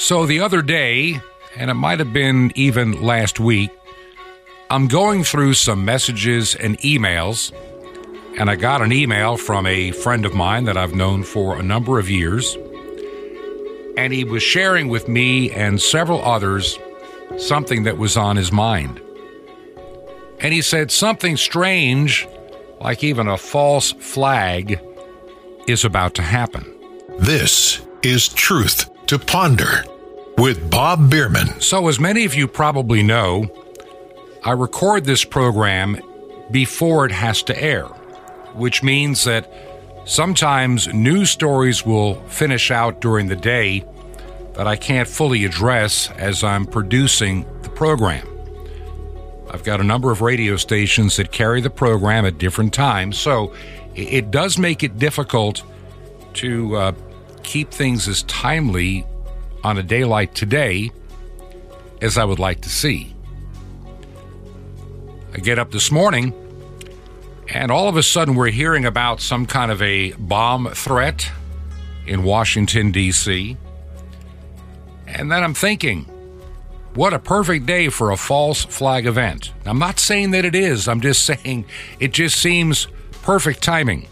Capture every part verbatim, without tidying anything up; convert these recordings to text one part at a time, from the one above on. So the other day, and it might have been even last week, I'm going through some messages and emails, and I got an email from a friend of mine that I've known for a number of years, and he was sharing with me and several others something that was on his mind. And he said something strange, like even a false flag, is about to happen. This is Truth to Ponder with Bob Bierman. So as many of you probably know, I record this program before it has to air, which means that sometimes news stories will finish out during the day that I can't fully address as I'm producing the program. I've got a number of radio stations that carry the program at different times, so it does make it difficult to uh, keep things as timely on a day like today as I would like to see. I get up this morning, and all of a sudden we're hearing about some kind of a bomb threat in Washington, D C And then I'm thinking, what a perfect day for a false flag event. I'm not saying that it is. I'm just saying it just seems perfect timing.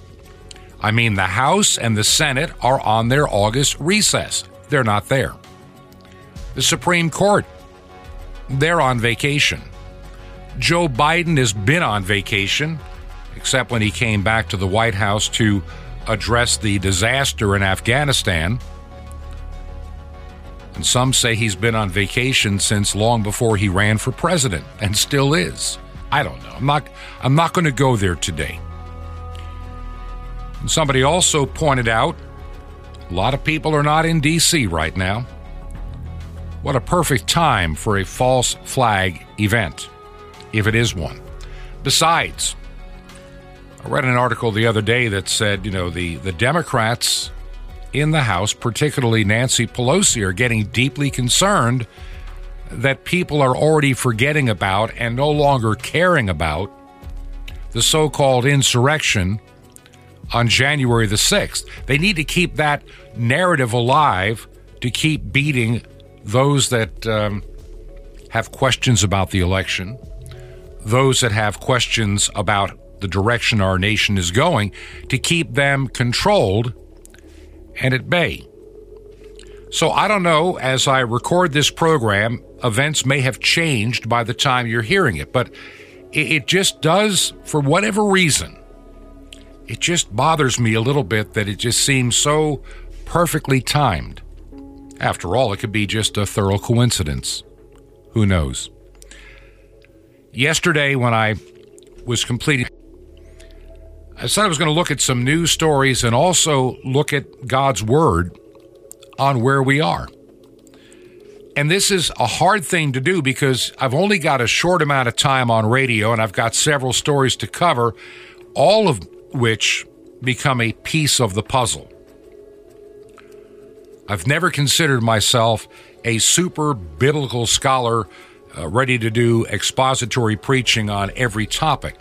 I mean, the House and the Senate are on their August recess. They're not there. The Supreme Court, they're on vacation. Joe Biden has been on vacation, except when he came back to the White House to address the disaster in Afghanistan. And some say he's been on vacation since long before he ran for president, and still is. I don't know. I'm not, I'm not going to go there today. And somebody also pointed out, a lot of people are not in D C right now. What a perfect time for a false flag event, if it is one. Besides, I read an article the other day that said, you know, the, the Democrats in the House, particularly Nancy Pelosi, are getting deeply concerned that people are already forgetting about and no longer caring about the so-called insurrection on January the sixth. They need to keep that narrative alive to keep beating those that um, have questions about the election, those that have questions about the direction our nation is going, to keep them controlled and at bay. So I don't know, as I record this program, events may have changed by the time you're hearing it, but it just does, for whatever reason, it just bothers me a little bit that it just seems so perfectly timed. After all, it could be just a thorough coincidence. Who knows? Yesterday, when I was completing, I said I was going to look at some news stories and also look at God's Word on where we are. And this is a hard thing to do because I've only got a short amount of time on radio and I've got several stories to cover, all of which become a piece of the puzzle. I've never considered myself a super biblical scholar uh, ready to do expository preaching on every topic.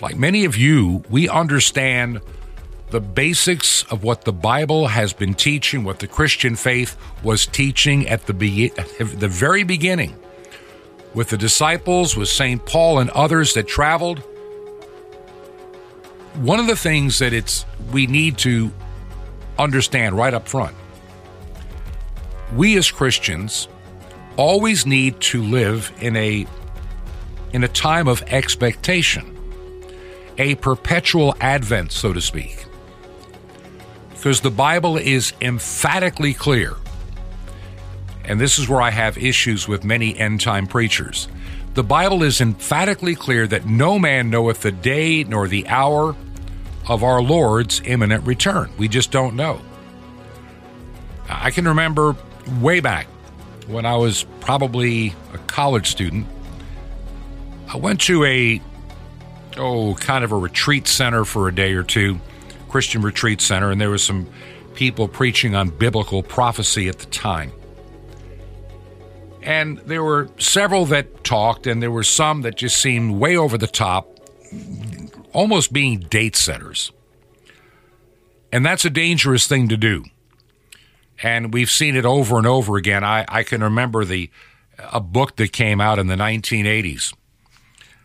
Like many of you, we understand the basics of what the Bible has been teaching, what the Christian faith was teaching at the, be- at the very beginning. With the disciples, with Saint Paul and others that traveled, one of the things that it's we need to understand right up front, we as Christians always need to live in a in a time of expectation. A perpetual advent, so to speak, because the Bible is emphatically clear. And this is where I have issues with many end-time preachers. The Bible is emphatically clear that no man knoweth the day nor the hour of our Lord's imminent return. We just don't know. I can remember way back when I was probably a college student, I went to a oh, kind of a retreat center for a day or two, Christian retreat center, and there were some people preaching on biblical prophecy at the time. And there were several that talked, and there were some that just seemed way over the top, almost being date setters. And that's a dangerous thing to do. And we've seen it over and over again. I, I can remember the a book that came out in the nineteen eighties.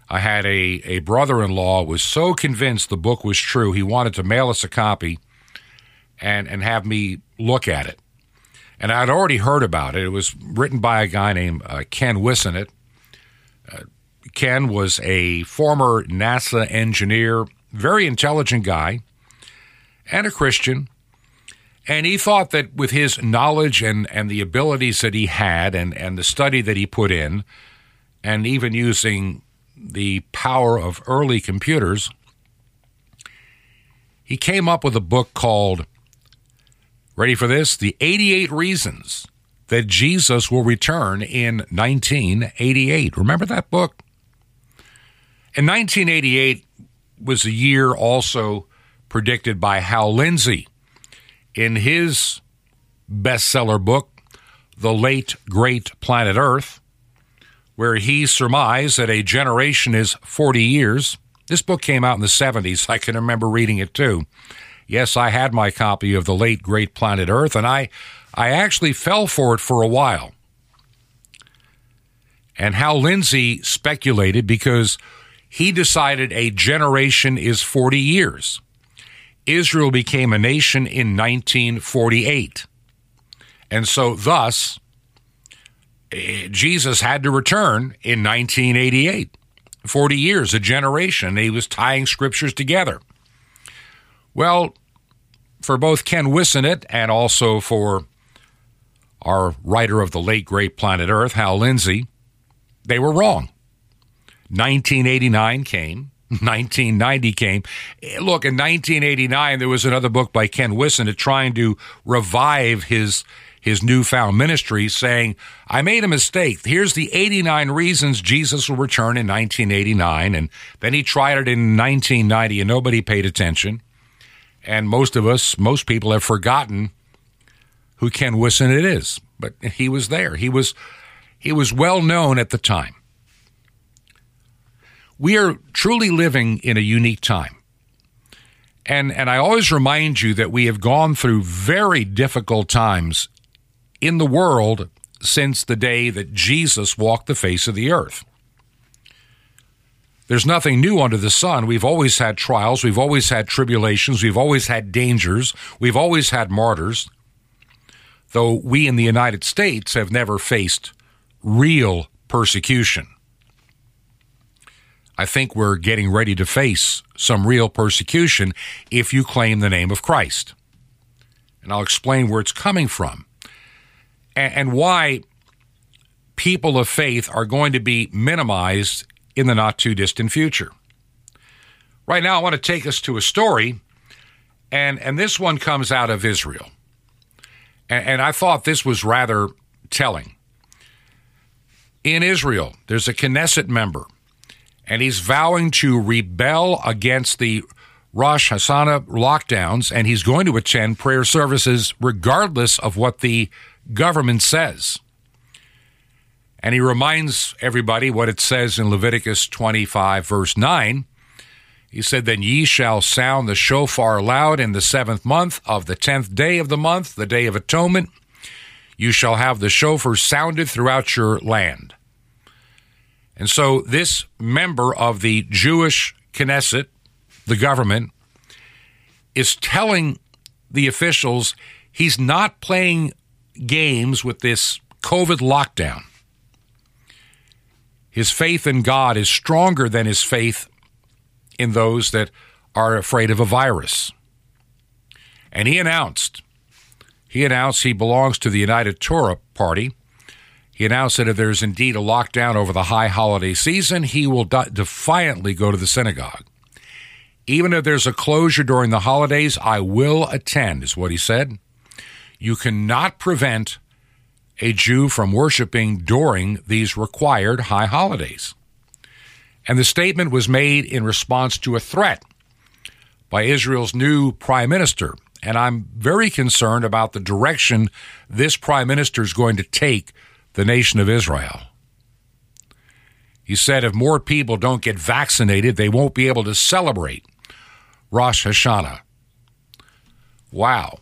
I had a, a brother-in-law was so convinced the book was true, he wanted to mail us a copy and, and have me look at it. And I'd already heard about it. It was written by a guy named uh, Ken Whisenant. Uh, Ken was a former NASA engineer, very intelligent guy, and a Christian. And he thought that with his knowledge and, and the abilities that he had and, and the study that he put in, and even using the power of early computers, he came up with a book called, ready for this, The eighty-eight Reasons That Jesus Will Return in nineteen eighty-eight. Remember that book? And nineteen eighty-eight was a year also predicted by Hal Lindsey in his bestseller book, The Late Great Planet Earth, where he surmised that a generation is forty years. This book came out in the seventies. I can remember reading it too. Yes, I had my copy of The Late Great Planet Earth, and I, I actually fell for it for a while. And Hal Lindsey speculated because he decided a generation is forty years. Israel became a nation in nineteen forty-eight. And so thus, Jesus had to return in nineteen eighty-eight. forty years, a generation. He was tying scriptures together. Well, for both Ken Whisenant and also for our writer of The Late Great Planet Earth, Hal Lindsey, they were wrong. nineteen eighty-nine came. nineteen ninety came. Look, in nineteen eighty-nine, there was another book by Ken Whisenant trying to revive his his newfound ministry, saying, I made a mistake. Here's the eighty-nine reasons Jesus will return in nineteen eighty-nine. And then he tried it in nineteen ninety, and nobody paid attention. And most of us, most people have forgotten who Ken Whisenant is. But he was there. He was, he was well known at the time. We are truly living in a unique time. And and I always remind you that we have gone through very difficult times in the world since the day that Jesus walked the face of the earth. There's nothing new under the sun. We've always had trials. We've always had tribulations. We've always had dangers. We've always had martyrs. Though we in the United States have never faced real persecution. I think we're getting ready to face some real persecution if you claim the name of Christ. And I'll explain where it's coming from and why people of faith are going to be minimized in the not-too-distant future. Right now, I want to take us to a story, and, and this one comes out of Israel. And, and I thought this was rather telling. In Israel, there's a Knesset member, and he's vowing to rebel against the Rosh Hashanah lockdowns, and he's going to attend prayer services regardless of what the government says. And he reminds everybody what it says in Leviticus twenty-five, verse nine. He said, Then ye shall sound the shofar loud in the seventh month of the tenth day of the month, the day of atonement. You shall have the shofar sounded throughout your land. And so this member of the Jewish Knesset, the government, is telling the officials he's not playing games with this COVID lockdown. His faith in God is stronger than his faith in those that are afraid of a virus. And he announced, he announced he belongs to the United Torah Party. He announced that if there is indeed a lockdown over the high holiday season, he will defiantly go to the synagogue. Even if there's a closure during the holidays, I will attend, is what he said. You cannot prevent a Jew from worshiping during these required high holidays. And the statement was made in response to a threat by Israel's new prime minister. And I'm very concerned about the direction this prime minister is going to take the nation of Israel. He said if more people don't get vaccinated, they won't be able to celebrate Rosh Hashanah. Wow.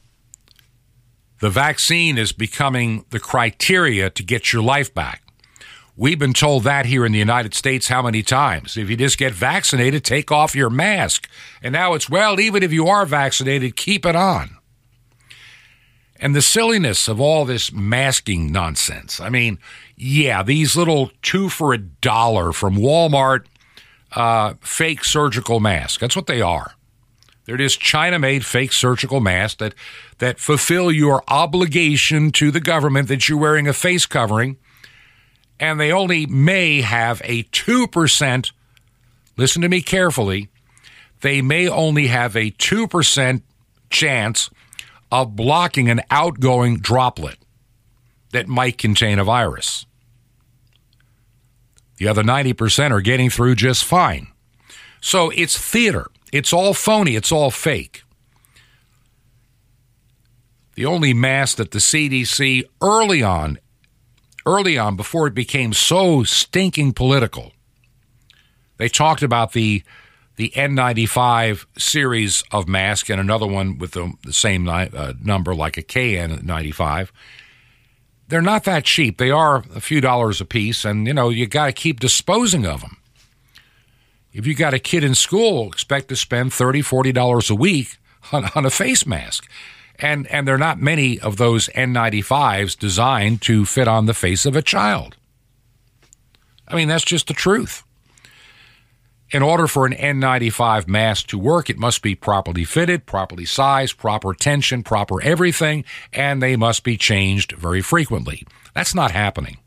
The vaccine is becoming the criteria to get your life back. We've been told that here in the United States how many times? If you just get vaccinated, take off your mask. And now it's, well, even if you are vaccinated, keep it on. And the silliness of all this masking nonsense. I mean, yeah, these little two for a dollar from Walmart uh, fake surgical masks. That's what they are. They're just China-made fake surgical masks that, that fulfill your obligation to the government that you're wearing a face covering. And they only may have a two percent, listen to me carefully, they may only have a two percent chance of blocking an outgoing droplet that might contain a virus. The other ninety percent are getting through just fine. So it's theater. It's all phony. It's all fake. The only mask that the C D C early on Early on, before it became so stinking political, they talked about the the N ninety-five series of masks and another one with the, the same ni- uh, number, like a K N ninety-five. They're not that cheap. They are a few dollars a piece, and you know you got to keep disposing of them. If you got a kid in school, expect to spend thirty dollars, forty dollars a week on, on a face mask. And and there are not many of those N ninety-fives designed to fit on the face of a child. I mean, that's just the truth. In order for an N ninety-five mask to work, it must be properly fitted, properly sized, proper tension, proper everything, and they must be changed very frequently. That's not happening.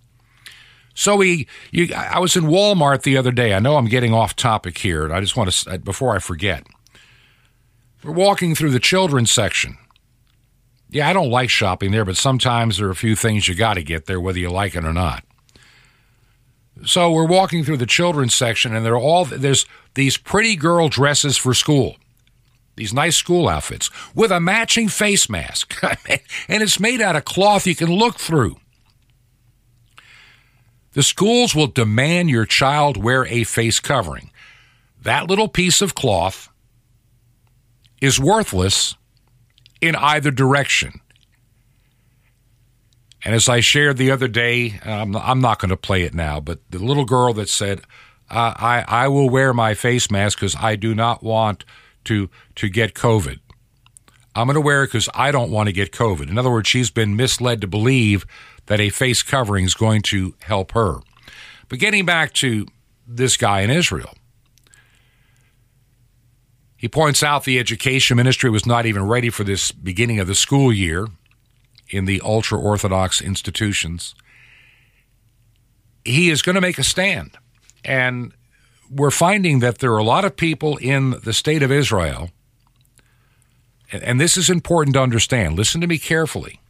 So we, you, I was in Walmart the other day. I know I'm getting off topic here, and I just want to, before I forget, we're walking through the children's section. Yeah, I don't like shopping there, but sometimes there are a few things you got to get there, whether you like it or not. So we're walking through the children's section, and they're all, there's these pretty girl dresses for school, these nice school outfits, with a matching face mask. And it's made out of cloth you can look through. The schools will demand your child wear a face covering. That little piece of cloth is worthless in either direction. And as I shared the other day, I'm, I'm not going to play it now, but the little girl that said, uh, I, I will wear my face mask because I do not want to, to get COVID. I'm going to wear it because I don't want to get COVID. In other words, she's been misled to believe that a face covering is going to help her. But getting back to this guy in Israel, he points out the education ministry was not even ready for this beginning of the school year in the ultra-Orthodox institutions. He is going to make a stand. And we're finding that there are a lot of people in the state of Israel, and this is important to understand. Listen to me carefully.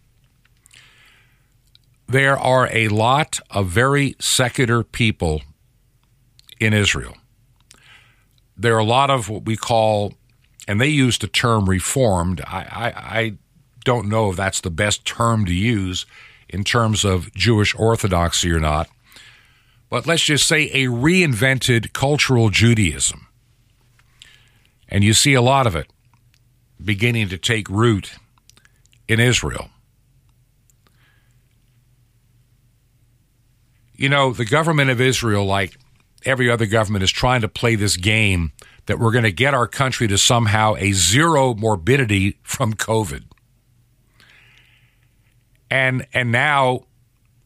There are a lot of very secular people in Israel. There are a lot of what we call, and they use the term reformed. I, I, I don't know if that's the best term to use in terms of Jewish orthodoxy or not, but let's just say a reinvented cultural Judaism. And you see a lot of it beginning to take root in Israel. You know, the government of Israel, like every other government, is trying to play this game that we're going to get our country to somehow a zero morbidity from COVID. And and now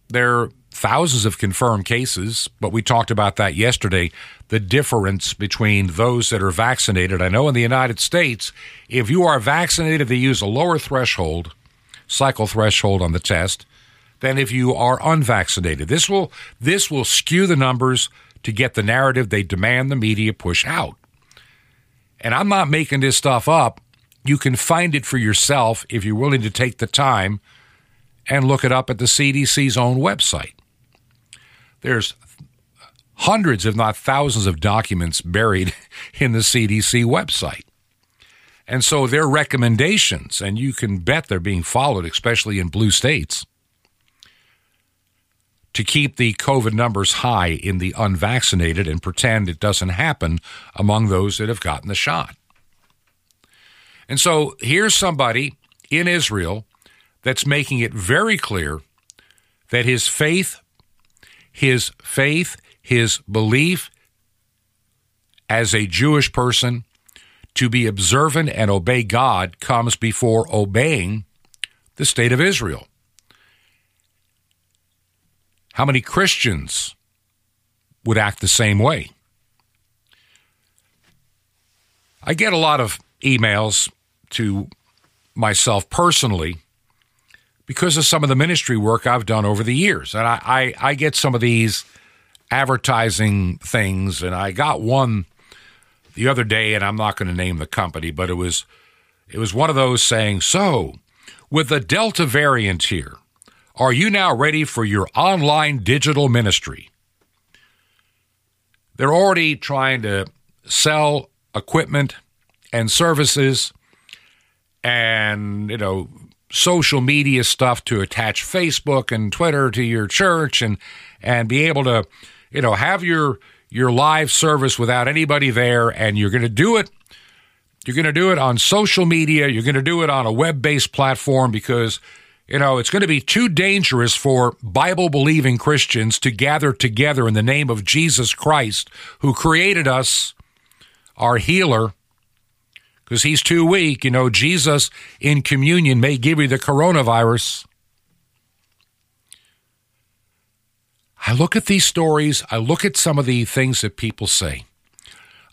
there are thousands of confirmed cases, but we talked about that yesterday, the difference between those that are vaccinated. I know in the United States, if you are vaccinated, they use a lower threshold, cycle threshold on the test, than if you are unvaccinated. This will this will skew the numbers to get the narrative they demand the media push out. And I'm not making this stuff up. You can find it for yourself if you're willing to take the time and look it up at the C D C's own website. There's hundreds, if not thousands, of documents buried in the C D C website. And so their recommendations, and you can bet they're being followed, especially in blue states, to keep the COVID numbers high in the unvaccinated and pretend it doesn't happen among those that have gotten the shot. And so here's somebody in Israel that's making it very clear that his faith, his faith, his belief as a Jewish person to be observant and obey God comes before obeying the state of Israel. How many Christians would act the same way? I get a lot of emails to myself personally because of some of the ministry work I've done over the years. And I, I, I get some of these advertising things, and I got one the other day, and I'm not going to name the company, but it was it was one of those saying, so, with the Delta variant here, are you now ready for your online digital ministry? They're already trying to sell equipment and services and, you know, social media stuff to attach Facebook and Twitter to your church and and be able to, you know, have your your live service without anybody there, and you're going to do it. You're going to do it on social media. You're going to do it on a web-based platform because, you know, it's going to be too dangerous for Bible-believing Christians to gather together in the name of Jesus Christ, who created us, our healer, because he's too weak. You know, Jesus in communion may give you the coronavirus. I look at these stories, I look at some of the things that people say.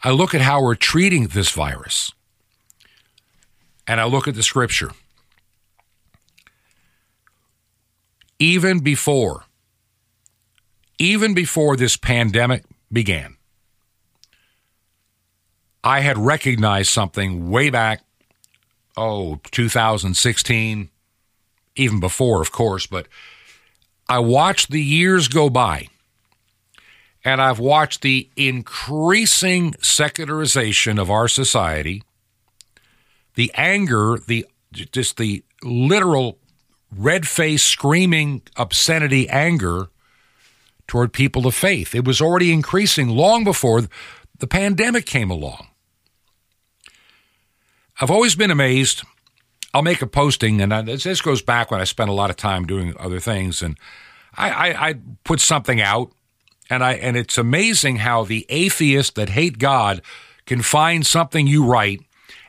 I look at how we're treating this virus, and I look at the scripture. Even before, even before this pandemic began, I had recognized something way back, oh, two thousand sixteen, even before, of course, but I watched the years go by, and I've watched the increasing secularization of our society, the anger, the just the literal red-faced, screaming, obscenity, anger toward people of faith. It was already increasing long before the pandemic came along. I've always been amazed. I'll make a posting, and I, this goes back when I spent a lot of time doing other things, and I, I, I put something out, and I and it's amazing how the atheists that hate God can find something you write,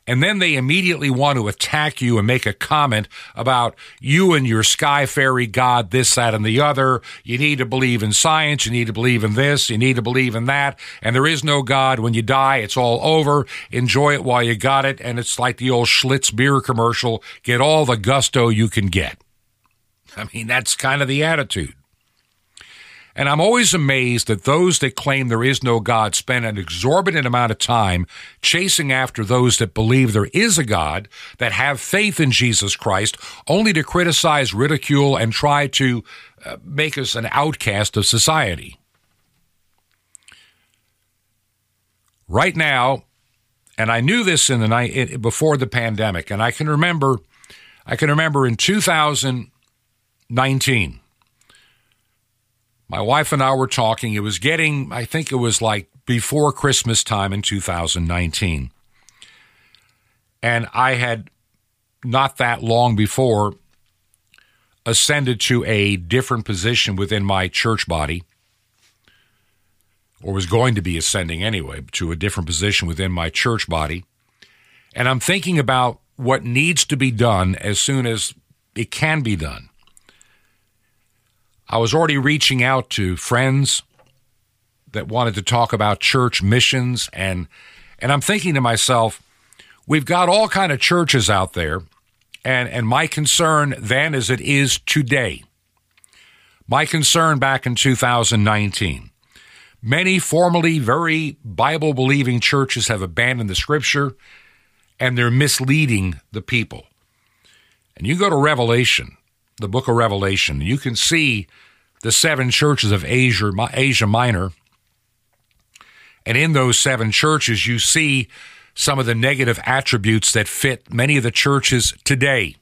and then they immediately want to attack you and make a comment about you and your sky fairy God, this, that, and the other. You need to believe in science. You need to believe in this. You need to believe in that. And there is no God. When you die, it's all over. Enjoy it while you got it. And it's like the old Schlitz beer commercial. Get all the gusto you can get. I mean, that's kind of the attitude. And I'm always amazed that those that claim there is no God spend an exorbitant amount of time chasing after those that believe there is a God, that have faith in Jesus Christ, only to criticize, ridicule, and try to uh, make us an outcast of society. Right now, and I knew this in the night it, before the pandemic, and I can remember, I can remember in two thousand nineteen. My wife and I were talking. It was getting, I think it was like before Christmas time in two thousand nineteen. And I had, not that long before, ascended to a different position within my church body, or was going to be ascending anyway, to a different position within my church body. And I'm thinking about what needs to be done as soon as it can be done. I was already reaching out to friends that wanted to talk about church missions, and and I'm thinking to myself, we've got all kind of churches out there, and, and my concern then as it is today, my concern back in two thousand nineteen, many formerly very Bible-believing churches have abandoned the Scripture, and they're misleading the people. And you go to Revelation, the book of Revelation, you can see the seven churches of Asia, Asia Minor. And in those seven churches, you see some of the negative attributes that fit many of the churches today.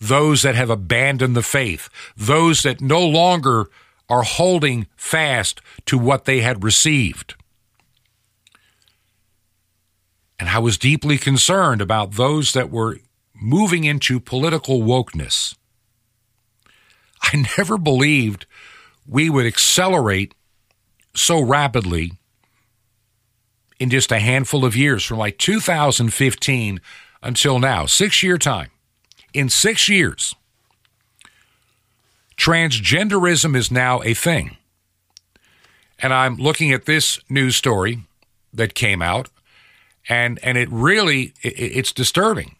Those that have abandoned the faith, those that no longer are holding fast to what they had received. And I was deeply concerned about those that were moving into political wokeness. I never believed we would accelerate so rapidly in just a handful of years, from like two thousand fifteen until now, six-year time. In six years, transgenderism is now a thing. And I'm looking at this news story that came out, and, and it really, it, it's disturbing.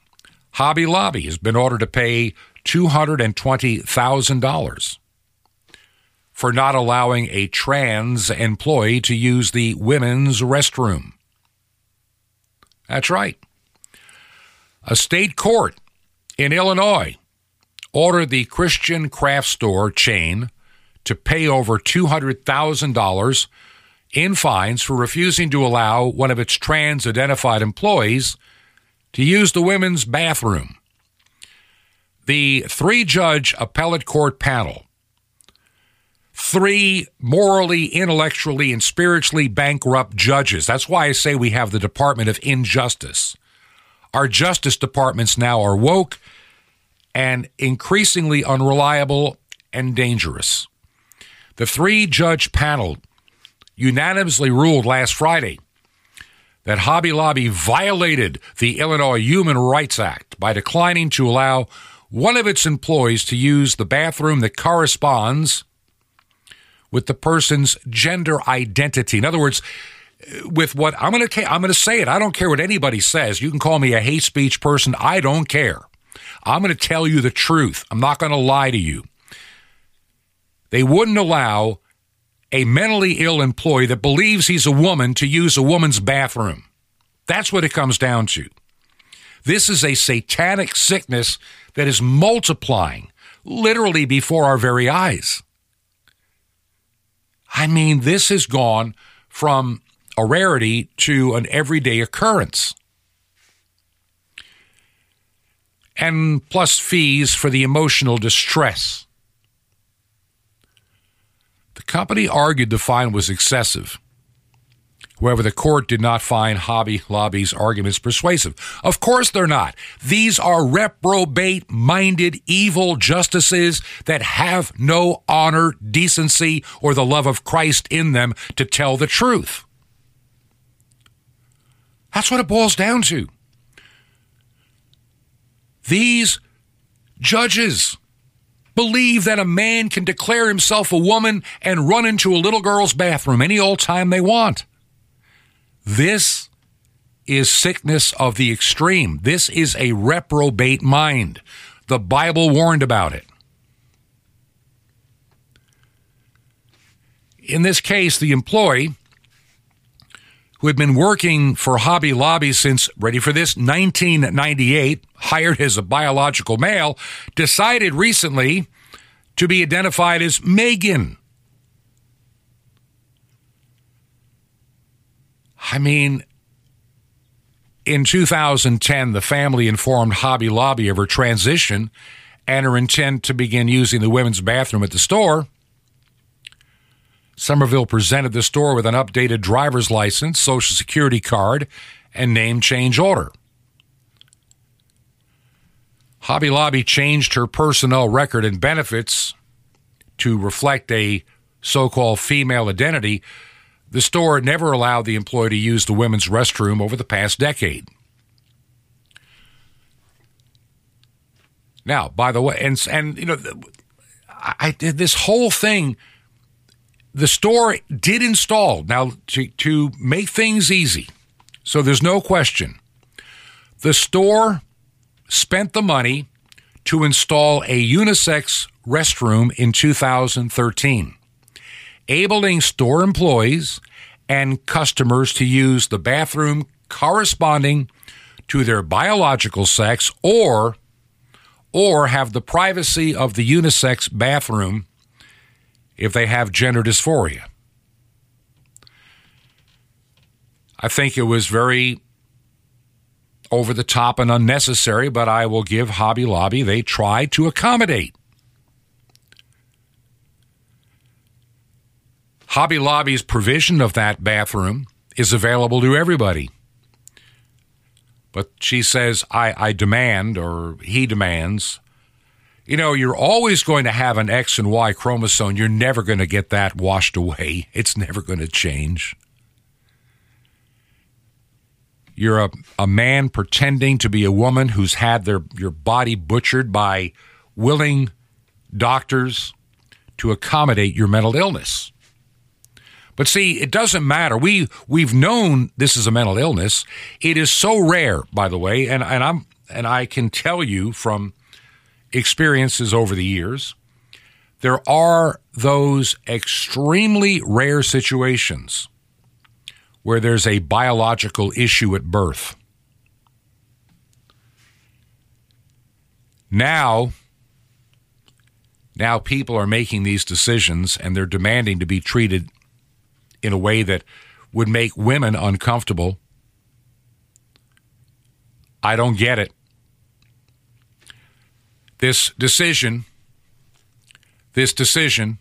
Hobby Lobby has been ordered to pay two hundred twenty thousand dollars for not allowing a trans employee to use the women's restroom. That's right. A state court in Illinois ordered the Christian craft store chain to pay over two hundred thousand dollars in fines for refusing to allow one of its trans-identified employees to use the women's bathroom. The three-judge appellate court panel, three morally, intellectually, and spiritually bankrupt judges, that's why I say we have the Department of Injustice. Our justice departments now are woke and increasingly unreliable and dangerous. The three-judge panel unanimously ruled last Friday that Hobby Lobby violated the Illinois Human Rights Act by declining to allow one of its employees to use the bathroom that corresponds with the person's gender identity. In other words, with what I'm going to I'm going to say it. I don't care what anybody says. You can call me a hate speech person. I don't care. I'm going to tell you the truth. I'm not going to lie to you. They wouldn't allow a mentally ill employee that believes he's a woman to use a woman's bathroom. That's what it comes down to. This is a satanic sickness that is multiplying literally before our very eyes. I mean, this has gone from a rarity to an everyday occurrence. And plus fees for the emotional distress. The company argued the fine was excessive. However, the court did not find Hobby Lobby's arguments persuasive. Of course they're not. These are reprobate-minded, evil justices that have no honor, decency, or the love of Christ in them to tell the truth. That's what it boils down to. These judges believe that a man can declare himself a woman and run into a little girl's bathroom any old time they want. This is sickness of the extreme. This is a reprobate mind. The Bible warned about it. In this case, the employee who had been working for Hobby Lobby since, ready for this, nineteen ninety-eight, hired as a biological male, decided recently to be identified as Megan. I mean, in two thousand ten, the family informed Hobby Lobby of her transition and her intent to begin using the women's bathroom at the store. Somerville presented the store with an updated driver's license, Social Security card, and name change order. Hobby Lobby changed her personnel record and benefits to reflect a so-called female identity. The store never allowed the employee to use the women's restroom over the past decade. Now, by the way, and, and you know, I did this whole thing. The store did install, now to, to make things easy, so there's no question. The store spent the money to install a unisex restroom in two thousand thirteen. Enabling store employees and customers to use the bathroom corresponding to their biological sex or, or have the privacy of the unisex bathroom if they have gender dysphoria. I think it was very over the top and unnecessary, but I will give Hobby Lobby, they tried to accommodate. Hobby Lobby's provision of that bathroom is available to everybody. But she says, I, I demand, or he demands, you know, you're always going to have an X and Y chromosome. You're never going to get that washed away. It's never going to change. You're a, a man pretending to be a woman who's had their your body butchered by willing doctors to accommodate your mental illness. But see, it doesn't matter. We, we've known this is a mental illness. It is so rare, by the way, and, and, I'm, and I can tell you from experiences over the years, there are those extremely rare situations where there's a biological issue at birth. Now... Now people are making these decisions and they're demanding to be treated in a way that would make women uncomfortable. I don't get it. This decision, this decision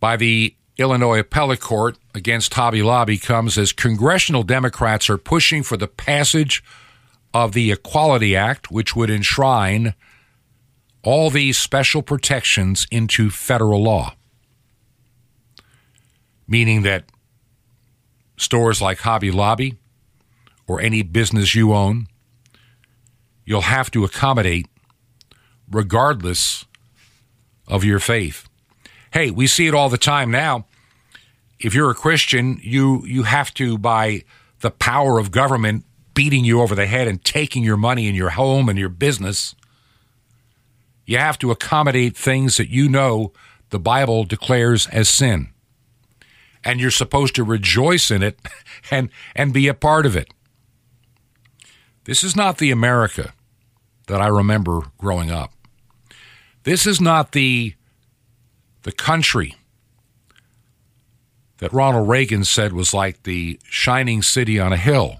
by the Illinois Appellate Court against Hobby Lobby comes as congressional Democrats are pushing for the passage of the Equality Act, which would enshrine all these special protections into federal law, meaning that stores like Hobby Lobby or any business you own, you'll have to accommodate regardless of your faith. Hey, we see it all the time now. If you're a Christian, you, you have to, by the power of government beating you over the head and taking your money and your home and your business, you have to accommodate things that you know the Bible declares as sin. And you're supposed to rejoice in it and, and be a part of it. This is not the America that I remember growing up. This is not the, the country that Ronald Reagan said was like the shining city on a hill.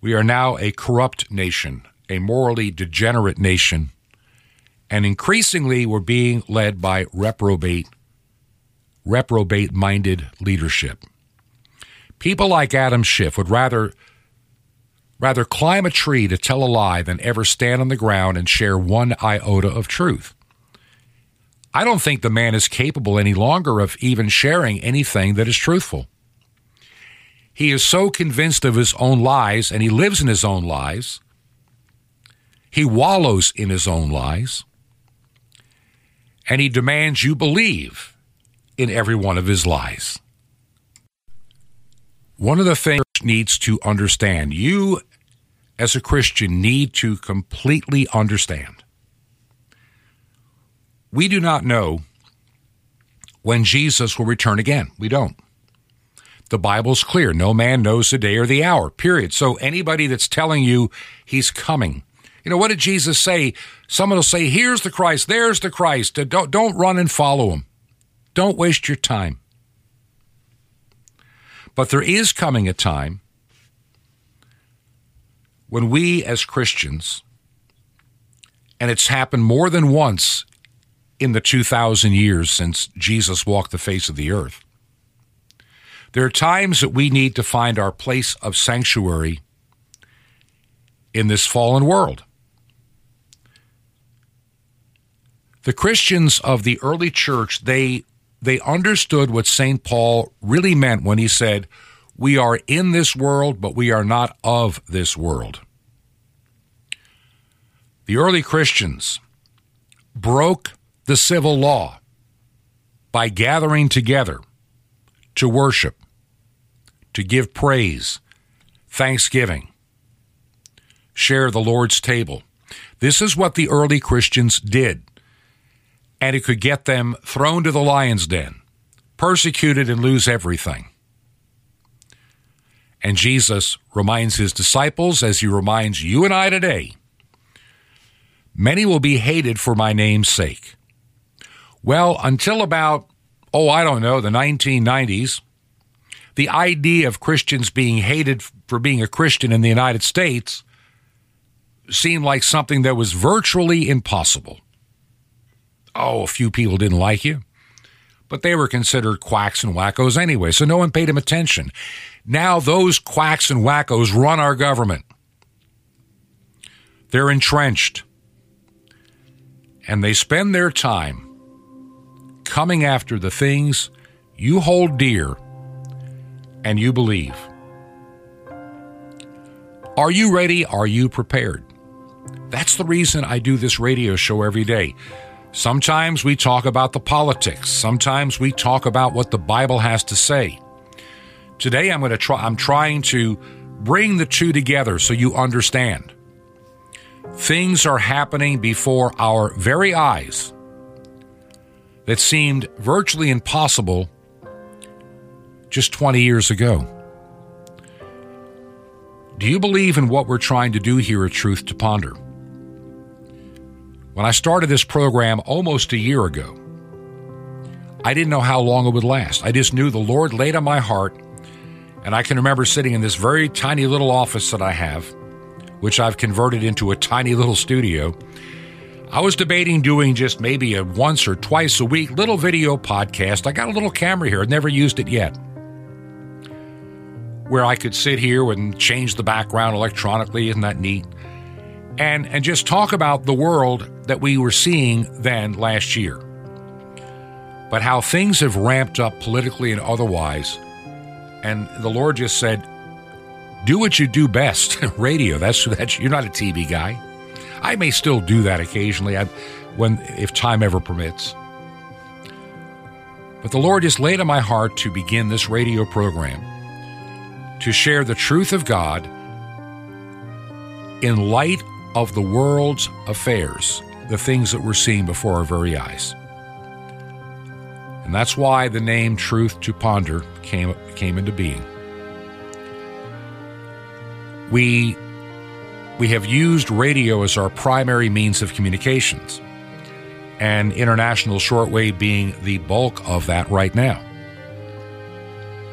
We are now a corrupt nation, a morally degenerate nation, and increasingly we're being led by reprobate, reprobate-minded leadership. People like Adam Schiff would rather, rather climb a tree to tell a lie than ever stand on the ground and share one iota of truth. I don't think the man is capable any longer of even sharing anything that is truthful. He is so convinced of his own lies, and he lives in his own lies. He wallows in his own lies, and he demands you believe in every one of his lies. One of the things the church needs to understand, you as a Christian need to completely understand. We do not know when Jesus will return again. We don't. The Bible's clear. No man knows the day or the hour, period. So anybody that's telling you he's coming, you know, what did Jesus say? Someone will say, here's the Christ, there's the Christ. Don't, don't run and follow him. Don't waste your time. But there is coming a time when we as Christians, and it's happened more than once in the two thousand years since Jesus walked the face of the earth, there are times that we need to find our place of sanctuary in this fallen world. The Christians of the early church, they they understood what Saint Paul really meant when he said, we are in this world, but we are not of this world. The early Christians broke the civil law by gathering together to worship, to give praise, thanksgiving, share the Lord's table. This is what the early Christians did, and it could get them thrown to the lion's den, persecuted, and lose everything. And Jesus reminds his disciples, as he reminds you and I today, many will be hated for my name's sake. Well, until about, oh, I don't know, the nineteen nineties, the idea of Christians being hated for being a Christian in the United States seemed like something that was virtually impossible. Oh, a few people didn't like you, but they were considered quacks and wackos anyway, so no one paid them attention. Now those quacks and wackos run our government. They're entrenched. And they spend their time coming after the things you hold dear and you believe. Are you ready? Are you prepared? That's the reason I do this radio show every day. Sometimes we talk about the politics. Sometimes we talk about what the Bible has to say. Today I'm going to try, I'm trying to bring the two together so you understand. Things are happening before our very eyes that seemed virtually impossible just twenty years ago. Do you believe in what we're trying to do here at Truth to Ponder? When I started this program almost a year ago, I didn't know how long it would last. I just knew the Lord laid on my heart, and I can remember sitting in this very tiny little office that I have, which I've converted into a tiny little studio. I was debating doing just maybe a once or twice a week little video podcast. I got a little camera here. I'd never used it yet, where I could sit here and change the background electronically. Isn't that neat? And and just talk about the world that we were seeing then last year. But how things have ramped up politically and otherwise. And the Lord just said, do what you do best. Radio, that's, that's you're not a T V guy. I may still do that occasionally I, when if time ever permits. But the Lord just laid on my heart to begin this radio program to share the truth of God in light of the world's affairs, the things that we're seeing before our very eyes. And that's why the name Truth to Ponder came, came into being. We, we have used radio as our primary means of communications, and international shortwave being the bulk of that right now.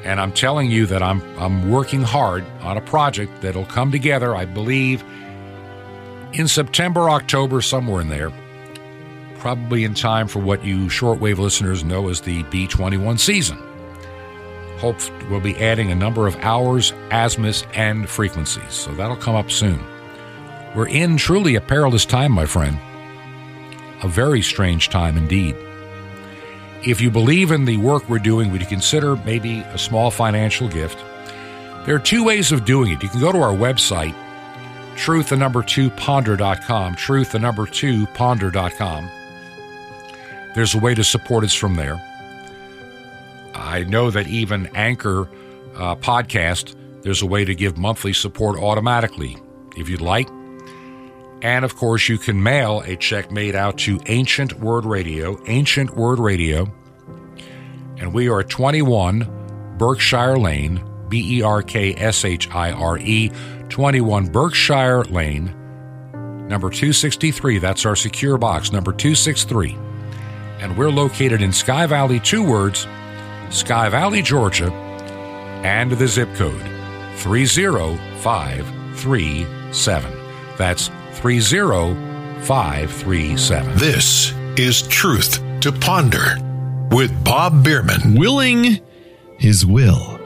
And I'm telling you that I'm I'm working hard on a project that'll come together, I believe, in September, October, somewhere in there, probably in time for what you shortwave listeners know as the B twenty-one season. Hope we'll be adding a number of hours, azimuths, and frequencies, so that'll come up soon. We're in truly a perilous time, my friend, a very strange time indeed. If you believe in the work we're doing, would you consider maybe a small financial gift? There are two ways of doing it. You can go to our website, truth the number two ponder.com, truth the number two ponder.com. There's a way to support us from there. I know that even Anchor uh, Podcast, there's a way to give monthly support automatically if you'd like. And, of course, you can mail a check made out to Ancient Word Radio, Ancient Word Radio. And we are at twenty-one Berkshire Lane, B E R K S H I R E, twenty-one Berkshire Lane, number two sixty-three. That's our secure box, number two sixty-three. And we're located in Sky Valley, two words, Sky Valley, Georgia, and the zip code three zero five three seven. That's three zero five three seven. This is Truth to Ponder with Bob Bierman. Willing his will.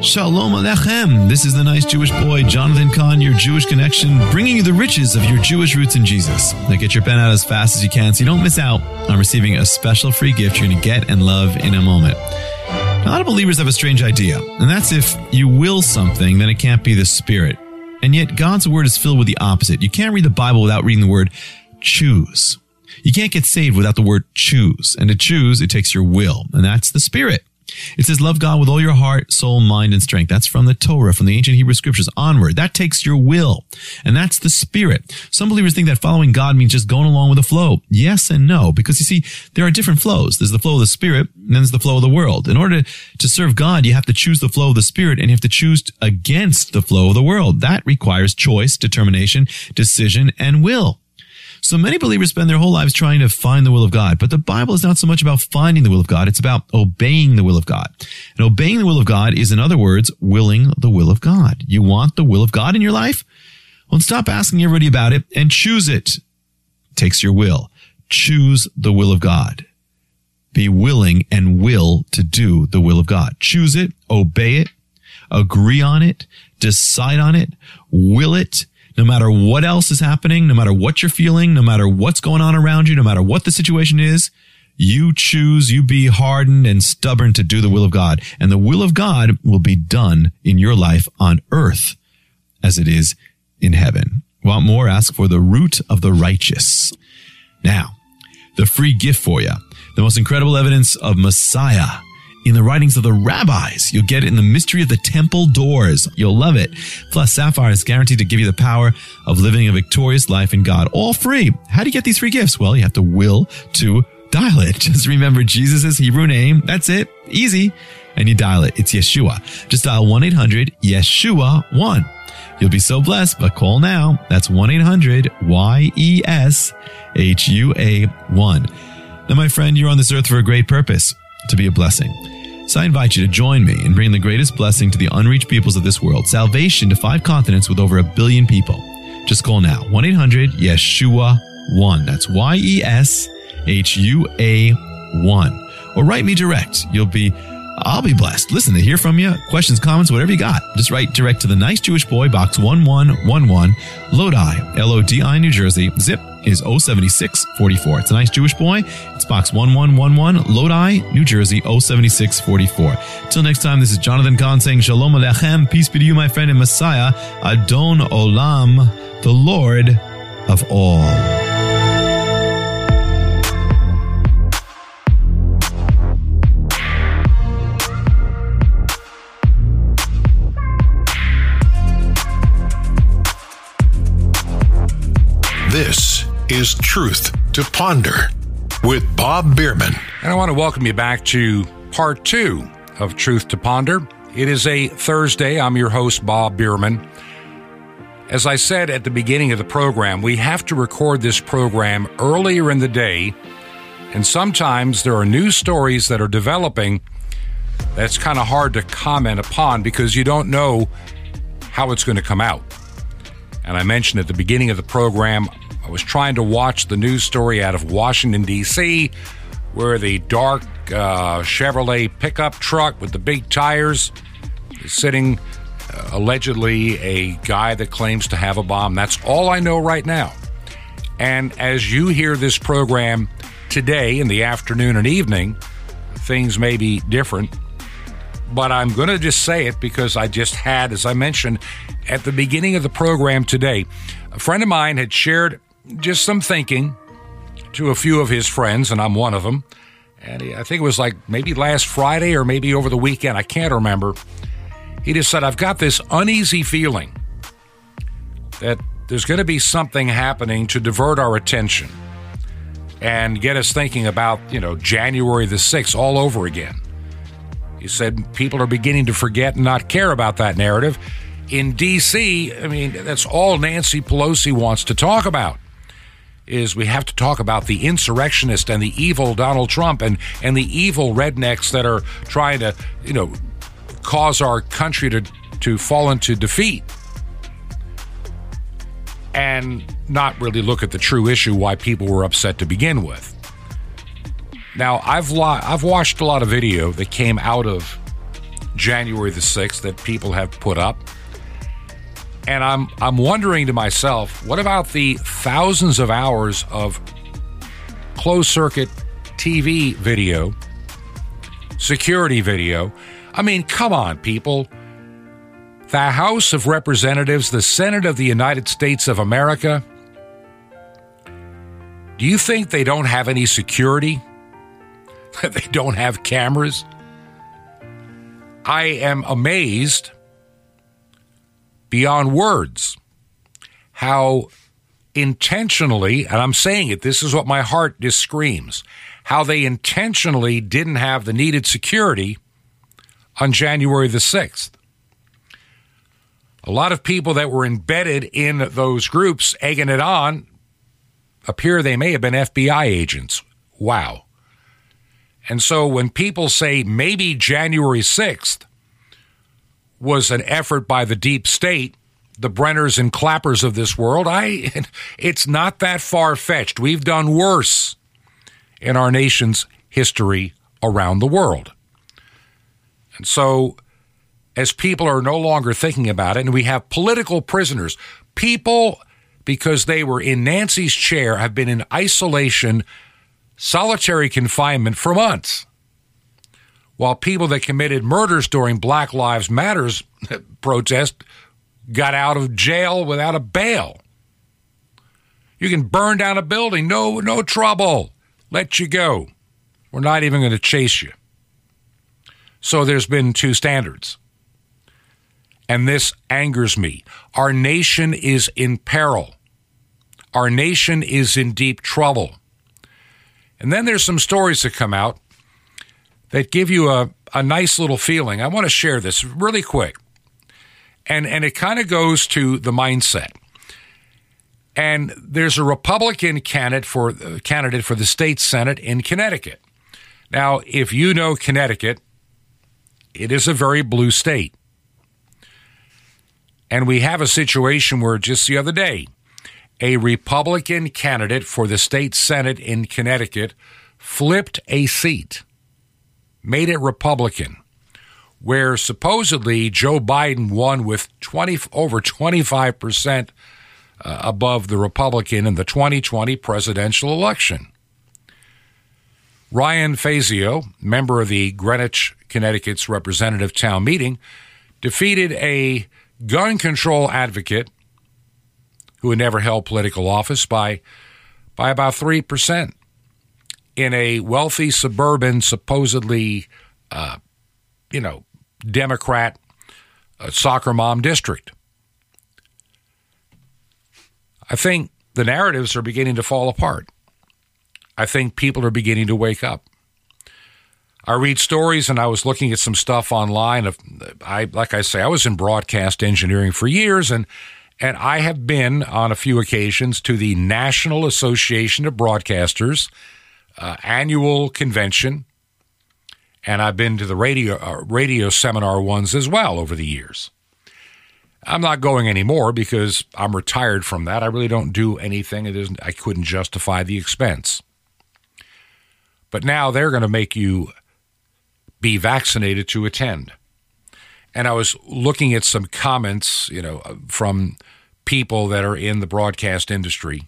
Shalom Aleichem. This is the nice Jewish boy, Jonathan Cahn, your Jewish connection, bringing you the riches of your Jewish roots in Jesus. Now get your pen out as fast as you can so you don't miss out on receiving a special free gift you're going to get and love in a moment. A lot of believers have a strange idea, and that's if you will something, then it can't be the Spirit. And yet God's word is filled with the opposite. You can't read the Bible without reading the word choose. You can't get saved without the word choose. And to choose, it takes your will. And that's the Spirit. It says, love God with all your heart, soul, mind, and strength. That's from the Torah, from the ancient Hebrew scriptures onward. That takes your will. And that's the Spirit. Some believers think that following God means just going along with the flow. Yes and no. Because you see, there are different flows. There's the flow of the Spirit, and then there's the flow of the world. In order to serve God, you have to choose the flow of the Spirit, and you have to choose against the flow of the world. That requires choice, determination, decision, and will. So many believers spend their whole lives trying to find the will of God, but the Bible is not so much about finding the will of God. It's about obeying the will of God. And obeying the will of God is, in other words, willing the will of God. You want the will of God in your life? Well, stop asking everybody about it and choose it. It takes your will. Choose the will of God. Be willing and will to do the will of God. Choose it, obey it, agree on it, decide on it, will it. No matter what else is happening, no matter what you're feeling, no matter what's going on around you, no matter what the situation is, you choose, you be hardened and stubborn to do the will of God. And the will of God will be done in your life on earth as it is in heaven. Want more? Ask for the root of the righteous. Now, the free gift for you. The most incredible evidence of Messiah in the writings of the rabbis. You'll get it in the mystery of the temple doors. You'll love it. Plus, Sapphire is guaranteed to give you the power of living a victorious life in God. All free. How do you get these free gifts? Well, you have to will to dial it. Just remember Jesus' Hebrew name. That's it. Easy. And you dial it. It's Yeshua. Just dial one eight hundred Yeshua one. You'll be so blessed, but call now. That's one eight hundred Y E S H U A one. Now, my friend, you're on this earth for a great purpose, to be a blessing. So I invite you to join me in bringing the greatest blessing to the unreached peoples of this world, salvation to five continents with over a billion people. Just call now, one eight hundred Yeshua one. That's Y E S H U A one. Or write me direct. You'll be I'll be blessed. Listen to hear from you. Questions, comments, whatever you got. Just write direct to the Nice Jewish Boy, Box one one one one, Lodi, L O D I, New Jersey. Zip is oh seven six four four. It's a Nice Jewish Boy. It's Box one one one one, Lodi, New Jersey, oh seven six four four. Till next time, this is Jonathan Cahn saying Shalom Aleichem. Peace be to you, my friend and Messiah, Adon Olam, the Lord of all. This is Truth to Ponder with Bob Bierman. And I want to welcome you back to part two of Truth to Ponder. It is a Thursday. I'm your host, Bob Bierman. As I said at the beginning of the program, we have to record this program earlier in the day. And sometimes there are news stories that are developing that's kind of hard to comment upon because you don't know how it's going to come out. And I mentioned at the beginning of the program, I was trying to watch the news story out of Washington, D C, where the dark uh, Chevrolet pickup truck with the big tires is sitting, uh, allegedly, a guy that claims to have a bomb. That's all I know right now. And as you hear this program today in the afternoon and evening, things may be different. But I'm going to just say it because I just had, as I mentioned at the beginning of the program today, a friend of mine had shared just some thinking to a few of his friends, and I'm one of them. And I think it was like maybe last Friday or maybe over the weekend. I can't remember. He just said, I've got this uneasy feeling that there's going to be something happening to divert our attention and get us thinking about, you know, January the sixth all over again. He said people are beginning to forget and not care about that narrative. In D C, I mean, that's all Nancy Pelosi wants to talk about, is we have to talk about the insurrectionist and the evil Donald Trump and, and the evil rednecks that are trying to, you know, cause our country to, to fall into defeat and not really look at the true issue why people were upset to begin with. Now, I've lo- I've watched a lot of video that came out of January the sixth that people have put up. And I'm I'm wondering to myself, what about the thousands of hours of closed-circuit T V video, security video? I mean, come on, people. The House of Representatives, the Senate of the United States of America, do you think they don't have any security? They don't have cameras. I am amazed beyond words how intentionally, and I'm saying it, this is what my heart just screams, how they intentionally didn't have the needed security on January the sixth. A lot of people that were embedded in those groups egging it on appear they may have been F B I agents. Wow. And so when people say maybe January sixth was an effort by the deep state, the Brenners and Clappers of this world, I it's not that far-fetched. We've done worse in our nation's history around the world. And so as people are no longer thinking about it, and we have political prisoners, people, because they were in Nancy's chair, have been in isolation, solitary confinement for months, while people that committed murders during Black Lives Matter's protest got out of jail without a bail. You can burn down a building, no, no trouble. Let you go. We're not even going to chase you. So there's been two standards. And this angers me. Our nation is in peril. Our nation is in deep trouble. And then there's some stories that come out that give you a, a nice little feeling. I want to share this really quick. And, and it kind of goes to the mindset. And there's a Republican candidate for, uh, candidate for the state Senate in Connecticut. Now, if you know Connecticut, it is a very blue state. And we have a situation where just the other day, a Republican candidate for the state Senate in Connecticut flipped a seat, made it Republican, where supposedly Joe Biden won with twenty over twenty-five percent Uh, above the Republican in the twenty twenty presidential election. Ryan Fazio, member of the Greenwich, Connecticut's representative town meeting, defeated a gun control advocate who had never held political office by, by about three percent in a wealthy suburban, supposedly, uh, you know, Democrat uh, soccer mom district. I think the narratives are beginning to fall apart. I think people are beginning to wake up. I read stories, and I was looking at some stuff online. Of, I, like I say, I was in broadcast engineering for years, and and I have been on a few occasions to the National Association of Broadcasters uh, annual convention, and I've been to the radio uh, radio seminar ones as well over the years. I'm not going anymore because I'm retired from that. I really don't do anything. It isn't, I couldn't justify the expense. But now they're going to make you be vaccinated to attend. And I was looking at some comments, you know, from people that are in the broadcast industry.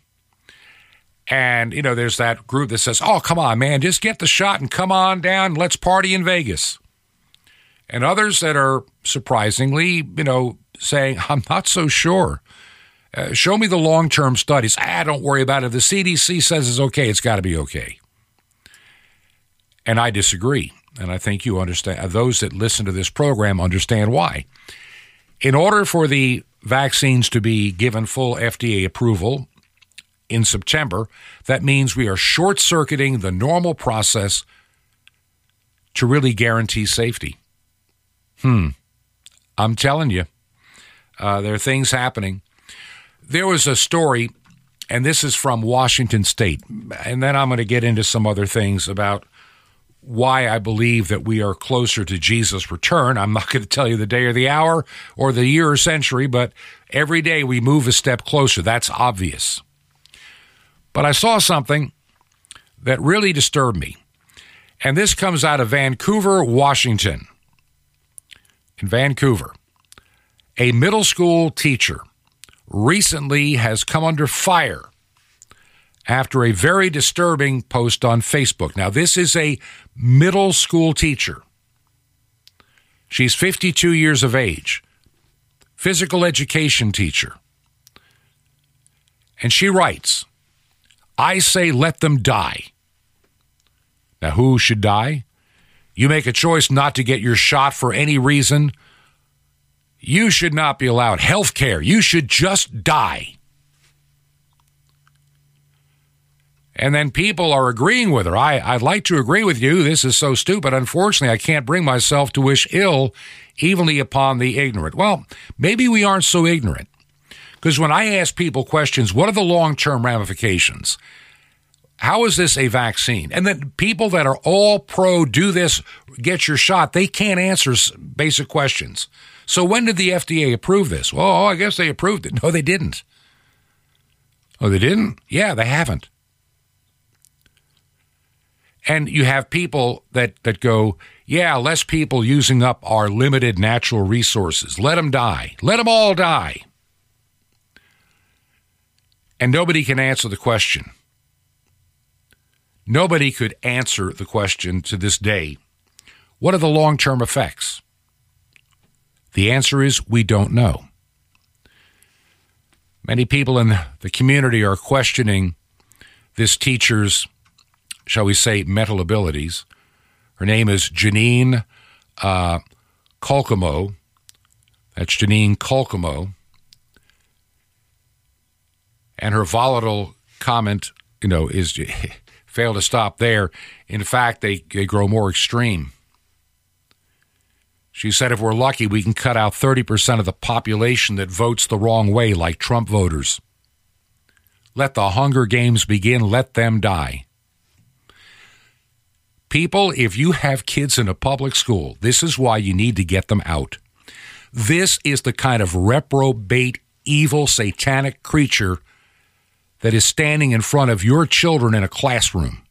And, you know, there's that group that says, oh, come on, man, just get the shot and come on down. Let's party in Vegas. And others that are surprisingly, you know, saying, I'm not so sure. Uh, show me the long-term studies. Ah, don't worry about it. If the C D C says it's okay, it's got to be okay. And I disagree. And I think you understand, those that listen to this program understand why. In order for the vaccines to be given full F D A approval in September, that means we are short-circuiting the normal process to really guarantee safety. Hmm. I'm telling you. Uh, there are things happening. There was a story, and this is from Washington State, and then I'm going to get into some other things about why I believe that we are closer to Jesus' return. I'm not going to tell you the day or the hour or the year or century, but every day we move a step closer. That's obvious. But I saw something that really disturbed me, and this comes out of Vancouver, Washington. In Vancouver. A middle school teacher recently has come under fire after a very disturbing post on Facebook. Now, this is a middle school teacher. She's fifty-two years of age, physical education teacher. And she writes, I say let them die. Now, who should die? You make a choice not to get your shot for any reason. You should not be allowed health care. You should just die. And then people are agreeing with her. I, I'd like to agree with you. This is so stupid. Unfortunately, I can't bring myself to wish ill evenly upon the ignorant. Well, maybe we aren't so ignorant. Because when I ask people questions, what are the long-term ramifications? How is this a vaccine? And then people that are all pro, do this, get your shot, they can't answer basic questions. So when did the F D A approve this? Well, oh, I guess they approved it. No, they didn't. Oh, they didn't? Yeah, they haven't. And you have people that, that go, yeah, less people using up our limited natural resources. Let them die. Let them all die. And nobody can answer the question. Nobody could answer the question to this day, what are the long-term effects? The answer is we don't know. Many people in the community are questioning this teacher's, shall we say, mental abilities. Her name is Janine uh, Kolkomo. That's Janine Kolkomo. And her volatile comment, you know, is fail to stop there. In fact, they, they grow more extreme. She said if we're lucky, we can cut out thirty percent of the population that votes the wrong way, like Trump voters. Let the Hunger Games begin. Let them die. People, if you have kids in a public school, this is why you need to get them out. This is the kind of reprobate, evil, satanic creature that is standing in front of your children in a classroom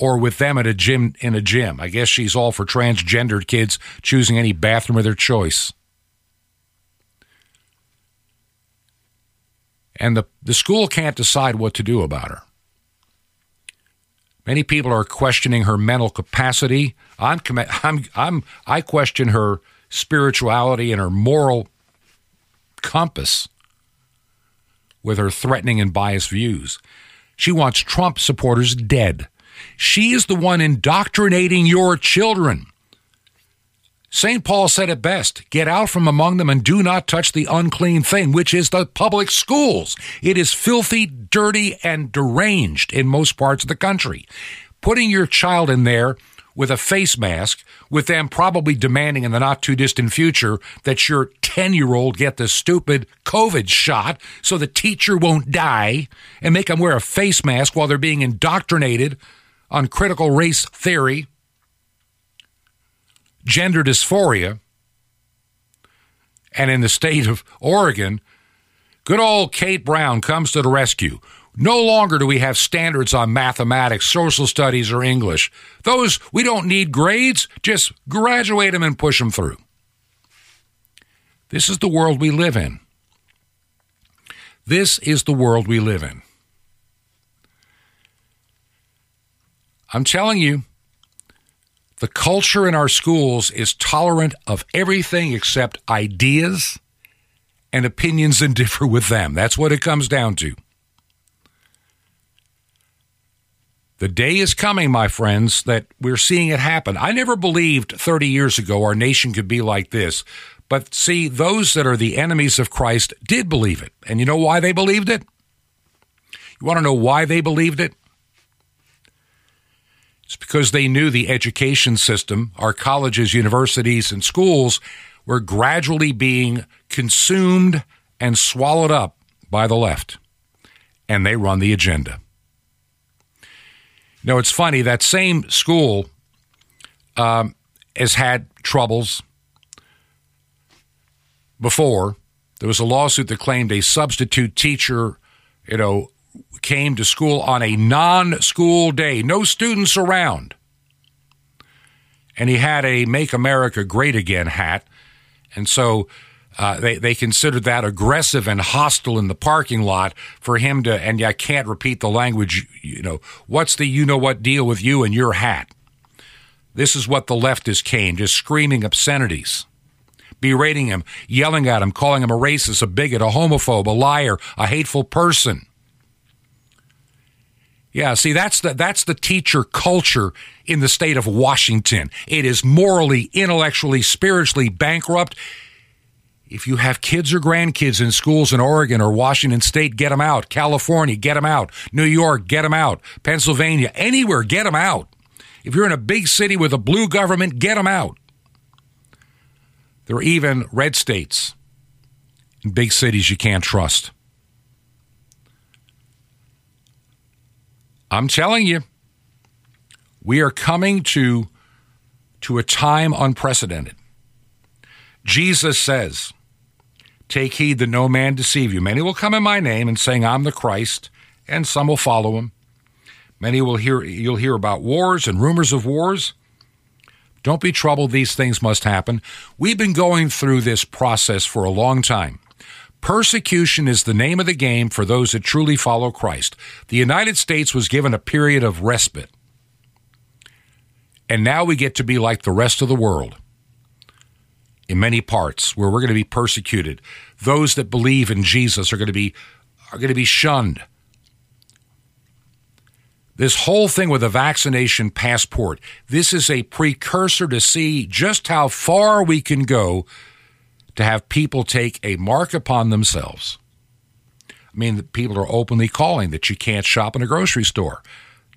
or with them at a gym, in a gym. I guess she's all for transgendered kids choosing any bathroom of their choice. And the, the school can't decide what to do about her. Many people are questioning her mental capacity. I'm, I'm, I'm, I question her spirituality and her moral compass with her threatening and biased views. She wants Trump supporters dead. She is the one indoctrinating your children. Saint Paul said it best, get out from among them and do not touch the unclean thing, which is the public schools. It is filthy, dirty, and deranged in most parts of the country. Putting your child in there with a face mask, with them probably demanding in the not-too-distant future that your ten-year-old get the stupid COVID shot so the teacher won't die, and make them wear a face mask while they're being indoctrinated on critical race theory, gender dysphoria, and in the state of Oregon, good old Kate Brown comes to the rescue. No longer do we have standards on mathematics, social studies, or English. Those, we don't need grades, just graduate them and push them through. This is the world we live in. This is the world we live in. I'm telling you, the culture in our schools is tolerant of everything except ideas and opinions that differ with them. That's what it comes down to. The day is coming, my friends, that we're seeing it happen. I never believed thirty years ago our nation could be like this. But see, those that are the enemies of Christ did believe it. And you know why they believed it? You want to know why they believed it? It's because they knew the education system, our colleges, universities, and schools were gradually being consumed and swallowed up by the left. And they run the agenda. No, it's funny, that same school um, has had troubles before. There was a lawsuit that claimed a substitute teacher, you know, came to school on a non-school day, no students around. And he had a Make America Great Again hat. And so uh, they, they considered that aggressive and hostile in the parking lot for him to, and I can't repeat the language, you know, what's the you-know-what deal with you and your hat? This is what the leftists came, just screaming obscenities, berating him, yelling at him, calling him a racist, a bigot, a homophobe, a liar, a hateful person. Yeah, see, that's the that's the teacher culture in the state of Washington. It is morally, intellectually, spiritually bankrupt. If you have kids or grandkids in schools in Oregon or Washington State, get them out. California, get them out. New York, get them out. Pennsylvania, anywhere, get them out. If you're in a big city with a blue government, get them out. There are even red states in big cities you can't trust. I'm telling you, we are coming to, to a time unprecedented. Jesus says, take heed that no man deceive you. Many will come in my name and saying, I'm the Christ, and some will follow him. Many will hear, you'll hear about wars and rumors of wars. Don't be troubled. These things must happen. We've been going through this process for a long time. Persecution is the name of the game for those that truly follow Christ. The United States was given a period of respite. And now we get to be like the rest of the world in many parts where we're going to be persecuted. Those that believe in Jesus are going to be, are going to be shunned. This whole thing with a vaccination passport, this is a precursor to see just how far we can go to have people take a mark upon themselves. I mean, the people are openly calling that you can't shop in a grocery store.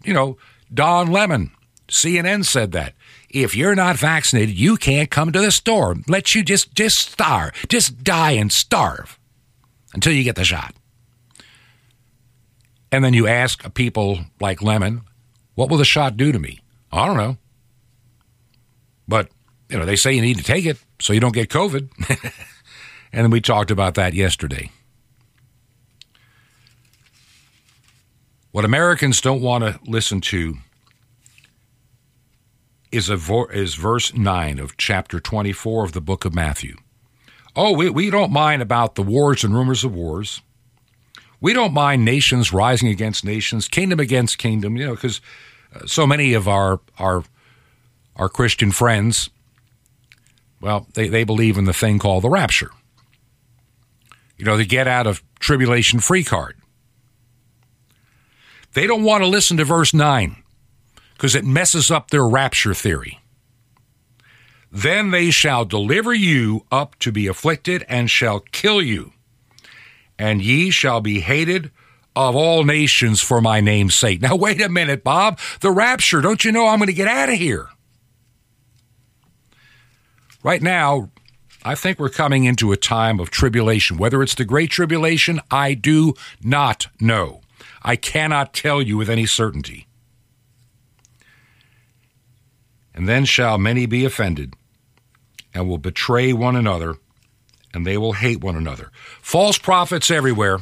You know, Don Lemon, C N N said that. If you're not vaccinated, you can't come to the store. Let you just, just starve, just die and starve until you get the shot. And then you ask people like Lemon, what will the shot do to me? I don't know. But, you know, they say you need to take it so you don't get COVID. And we talked about that yesterday. What Americans don't want to listen to is a vo- is verse nine of chapter twenty-four of the book of Matthew. Oh, we, we don't mind about the wars and rumors of wars. We don't mind nations rising against nations, kingdom against kingdom, you know, because so many of our our our Christian friends, well, they, they believe in the thing called the rapture. You know, the get out of tribulation free card. They don't want to listen to verse nine because it messes up their rapture theory. Then they shall deliver you up to be afflicted and shall kill you. And ye shall be hated of all nations for my name's sake. Now, wait a minute, Bob. The rapture, don't you know I'm going to get out of here? Right now, I think we're coming into a time of tribulation. Whether it's the Great Tribulation, I do not know. I cannot tell you with any certainty. And then shall many be offended and will betray one another, and they will hate one another. False prophets everywhere.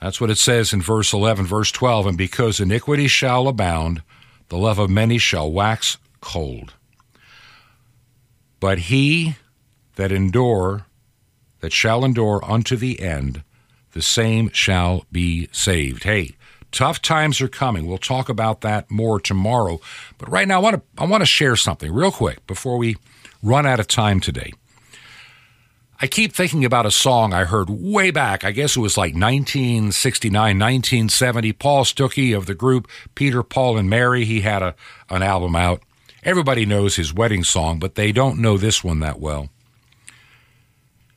That's what it says in verse eleven, verse twelve. And because iniquity shall abound, the love of many shall wax cold. But he that endure, that shall endure unto the end, the same shall be saved. Hey, tough times are coming. We'll talk about that more tomorrow. But right now, I want to I want to share something real quick before we run out of time today. I keep thinking about a song I heard way back. I guess it was like nineteen sixty-nine, nineteen seventy. Paul Stookey of the group Peter, Paul and Mary. He had a, an album out. Everybody knows his wedding song, but they don't know this one that well.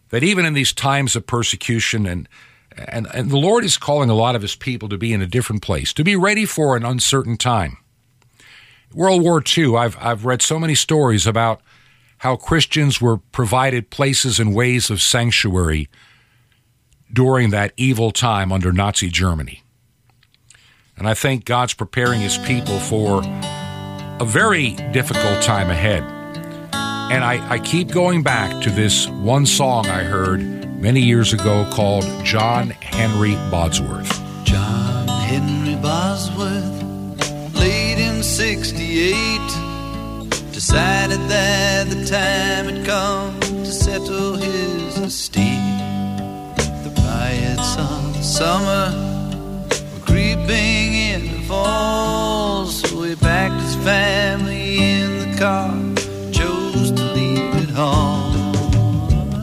That even in these times of persecution, and, and, and the Lord is calling a lot of his people to be in a different place, to be ready for an uncertain time. World War Two, I've, I've read so many stories about how Christians were provided places and ways of sanctuary during that evil time under Nazi Germany. And I think God's preparing his people for a very difficult time ahead. And I, I keep going back to this one song I heard many years ago called John Henry Bosworth. John Henry Bosworth, late in sixty-eight. Decided that the time had come to settle his estate. The riots of the summer were creeping into fall, so he packed his family in the car, chose to leave it all.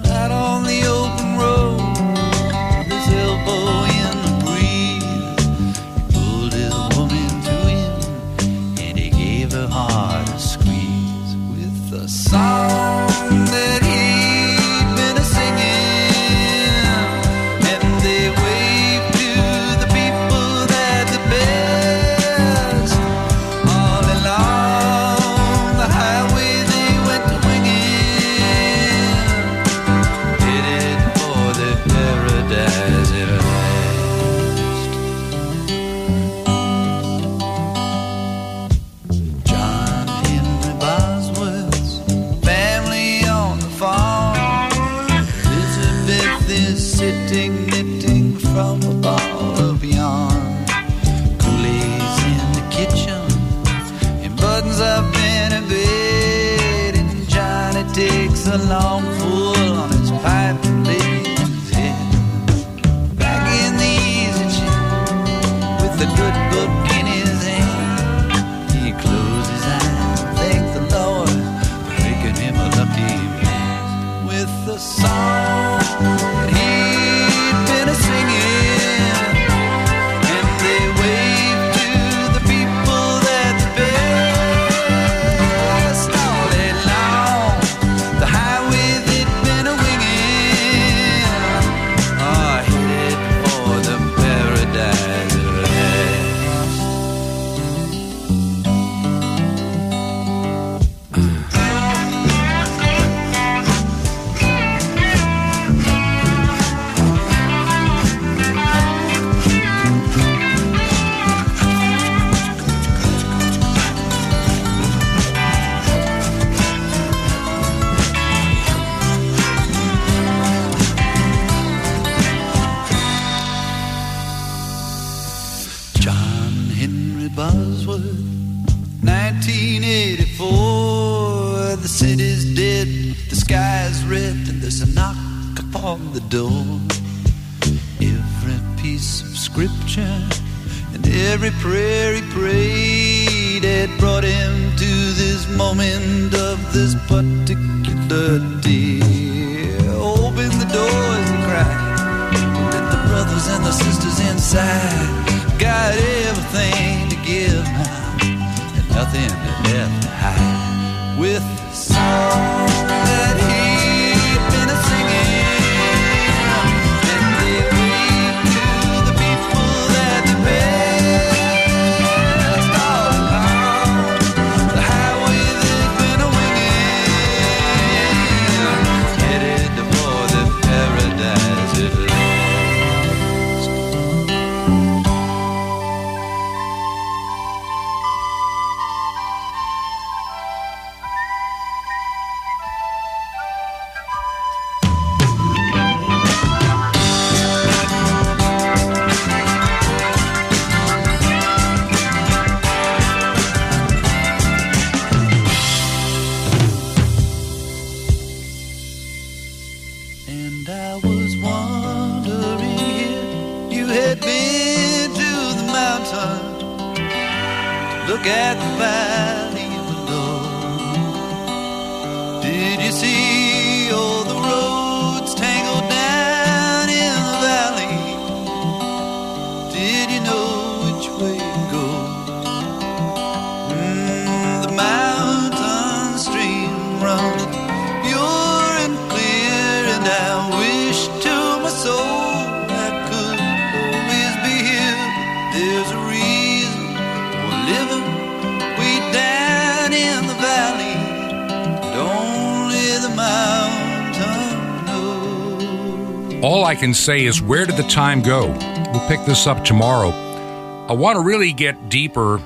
Out on the open road, with his elbow in the breeze, he pulled his woman to him, and he gave her heart a squeeze. The song that he'd been a-singing, and they waved to the people that the best. All along the highway they went winging, headed for the paradise at last. John Henry Bosworth, sitting, knitting from a ball of yarn. Kool-Aid's in the kitchen, and Buttons up in a bed, and Johnny takes a long pull on his pipe. good book in his hand. He closed his eyes and thanked the Lord for making him a lucky man. With the song that he'd been a-singing, and they waved to the people that the best all day long, the highway they'd been a-winging, are headed for the paradise of nineteen eighty-four. The city's dead, the sky's red, and there's a knock upon the door. Every piece of scripture and every prayer he prayed had brought him to this moment of this particular day. Open the doors, he cried, and let the brothers and the sisters inside. Got everything to give now, nothing left to hide. With the song that he'd been a-singing, and they waved to the people that they passed all along, the highway they'd been a-winging, headed for the paradise at last. All I can say is, where did the time go? We'll pick this up tomorrow. I want to really get deeper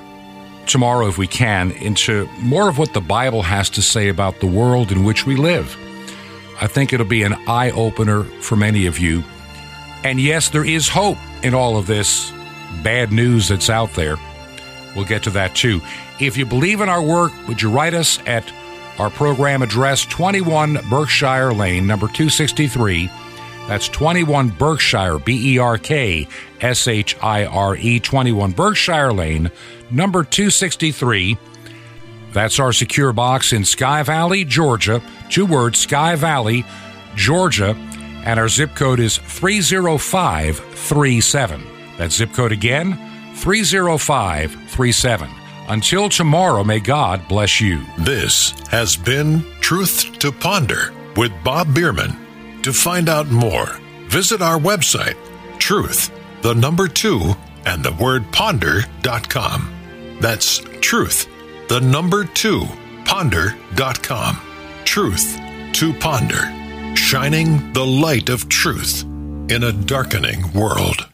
tomorrow, if we can, into more of what the Bible has to say about the world in which we live. I think it'll be an eye-opener for many of you. And yes, there is hope in all of this bad news that's out there. We'll get to that too. If you believe in our work, would you write us at our program address, twenty-one Berkshire Lane, number two sixty-three. That's twenty-one Berkshire, B E R K S H I R E, twenty-one Berkshire Lane, number two sixty-three. That's our secure box in Sky Valley, Georgia. Two words, Sky Valley, Georgia. And our zip code is three oh five three seven. That zip code again, three oh five three seven. Until tomorrow, may God bless you. This has been Truth to Ponder with Bob Bierman. To find out more, visit our website, truth, the number two, and the word ponder dot com. That's truth, the number two, ponder dot com. Truth to Ponder, shining the light of truth in a darkening world.